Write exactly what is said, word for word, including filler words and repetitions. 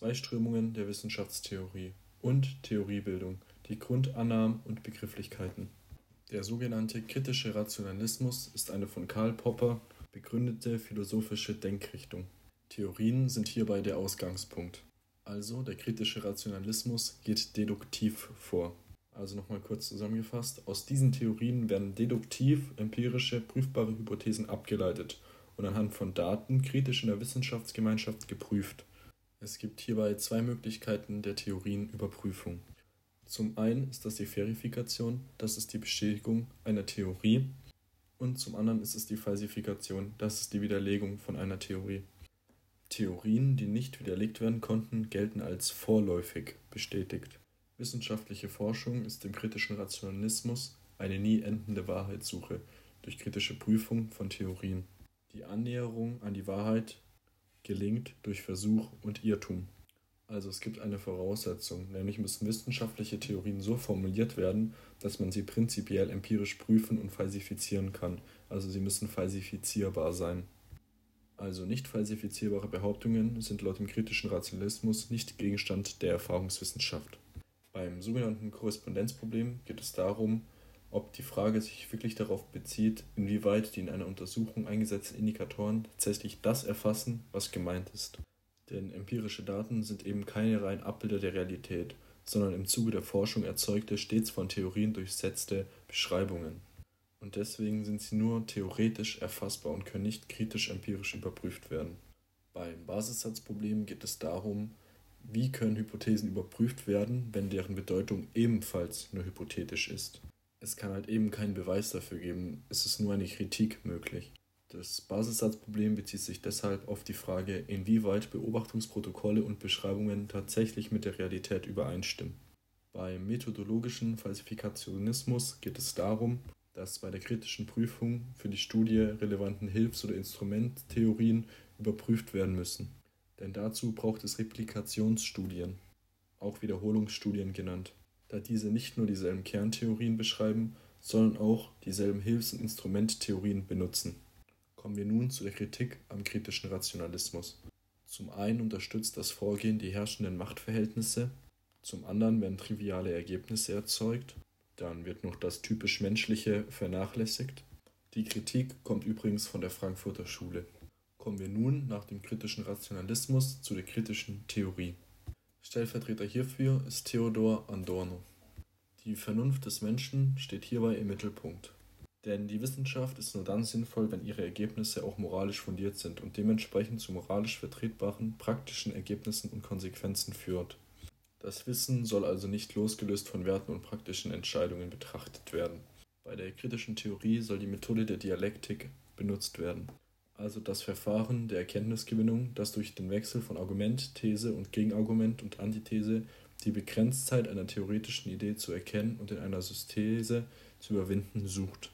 zwei Strömungen der Wissenschaftstheorie und Theoriebildung, die Grundannahmen und Begrifflichkeiten. Der sogenannte kritische Rationalismus ist eine von Karl Popper begründete philosophische Denkrichtung. Theorien sind hierbei der Ausgangspunkt. Also der kritische Rationalismus geht deduktiv vor. Also nochmal kurz zusammengefasst, aus diesen Theorien werden deduktiv empirische, prüfbare Hypothesen abgeleitet und anhand von Daten kritisch in der Wissenschaftsgemeinschaft geprüft. Es gibt hierbei zwei Möglichkeiten der Theorienüberprüfung. Zum einen ist das die Verifikation, das ist die Bestätigung einer Theorie, und zum anderen ist es die Falsifikation, das ist die Widerlegung von einer Theorie. Theorien, die nicht widerlegt werden konnten, gelten als vorläufig bestätigt. Wissenschaftliche Forschung ist im kritischen Rationalismus eine nie endende Wahrheitssuche durch kritische Prüfung von Theorien. Die Annäherung an die Wahrheit gelingt durch Versuch und Irrtum. Also es gibt eine Voraussetzung, nämlich müssen wissenschaftliche Theorien so formuliert werden, dass man sie prinzipiell empirisch prüfen und falsifizieren kann. Also sie müssen falsifizierbar sein. Also nicht falsifizierbare Behauptungen sind laut dem kritischen Rationalismus nicht Gegenstand der Erfahrungswissenschaft. Beim sogenannten Korrespondenzproblem geht es darum, ob die Frage sich wirklich darauf bezieht, inwieweit die in einer Untersuchung eingesetzten Indikatoren tatsächlich das erfassen, was gemeint ist. Denn empirische Daten sind eben keine reinen Abbilder der Realität, sondern im Zuge der Forschung erzeugte, stets von Theorien durchsetzte Beschreibungen. Und deswegen sind sie nur theoretisch erfassbar und können nicht kritisch-empirisch überprüft werden. Beim Basissatzproblem geht es darum, wie können Hypothesen überprüft werden, wenn deren Bedeutung ebenfalls nur hypothetisch ist. Es kann halt eben keinen Beweis dafür geben, es ist nur eine Kritik möglich. Das Basissatzproblem bezieht sich deshalb auf die Frage, inwieweit Beobachtungsprotokolle und Beschreibungen tatsächlich mit der Realität übereinstimmen. Beim methodologischen Falsifikationismus geht es darum, dass bei der kritischen Prüfung für die Studie relevanten Hilfs- oder Instrumenttheorien überprüft werden müssen. Denn dazu braucht es Replikationsstudien, auch Wiederholungsstudien genannt, da diese nicht nur dieselben Kerntheorien beschreiben, sondern auch dieselben Hilfs- und Instrumenttheorien benutzen. Kommen wir nun zu der Kritik am kritischen Rationalismus. Zum einen unterstützt das Vorgehen die herrschenden Machtverhältnisse, zum anderen werden triviale Ergebnisse erzeugt. Dann wird noch das typisch Menschliche vernachlässigt. Die Kritik kommt übrigens von der Frankfurter Schule. Kommen wir nun nach dem kritischen Rationalismus zu der kritischen Theorie. Stellvertreter hierfür ist Theodor Adorno. Die Vernunft des Menschen steht hierbei im Mittelpunkt. Denn die Wissenschaft ist nur dann sinnvoll, wenn ihre Ergebnisse auch moralisch fundiert sind und dementsprechend zu moralisch vertretbaren, praktischen Ergebnissen und Konsequenzen führt. Das Wissen soll also nicht losgelöst von Werten und praktischen Entscheidungen betrachtet werden. Bei der kritischen Theorie soll die Methode der Dialektik benutzt werden. Also das Verfahren der Erkenntnisgewinnung, das durch den Wechsel von Argument, These und Gegenargument und Antithese die Begrenztheit einer theoretischen Idee zu erkennen und in einer Synthese zu überwinden sucht.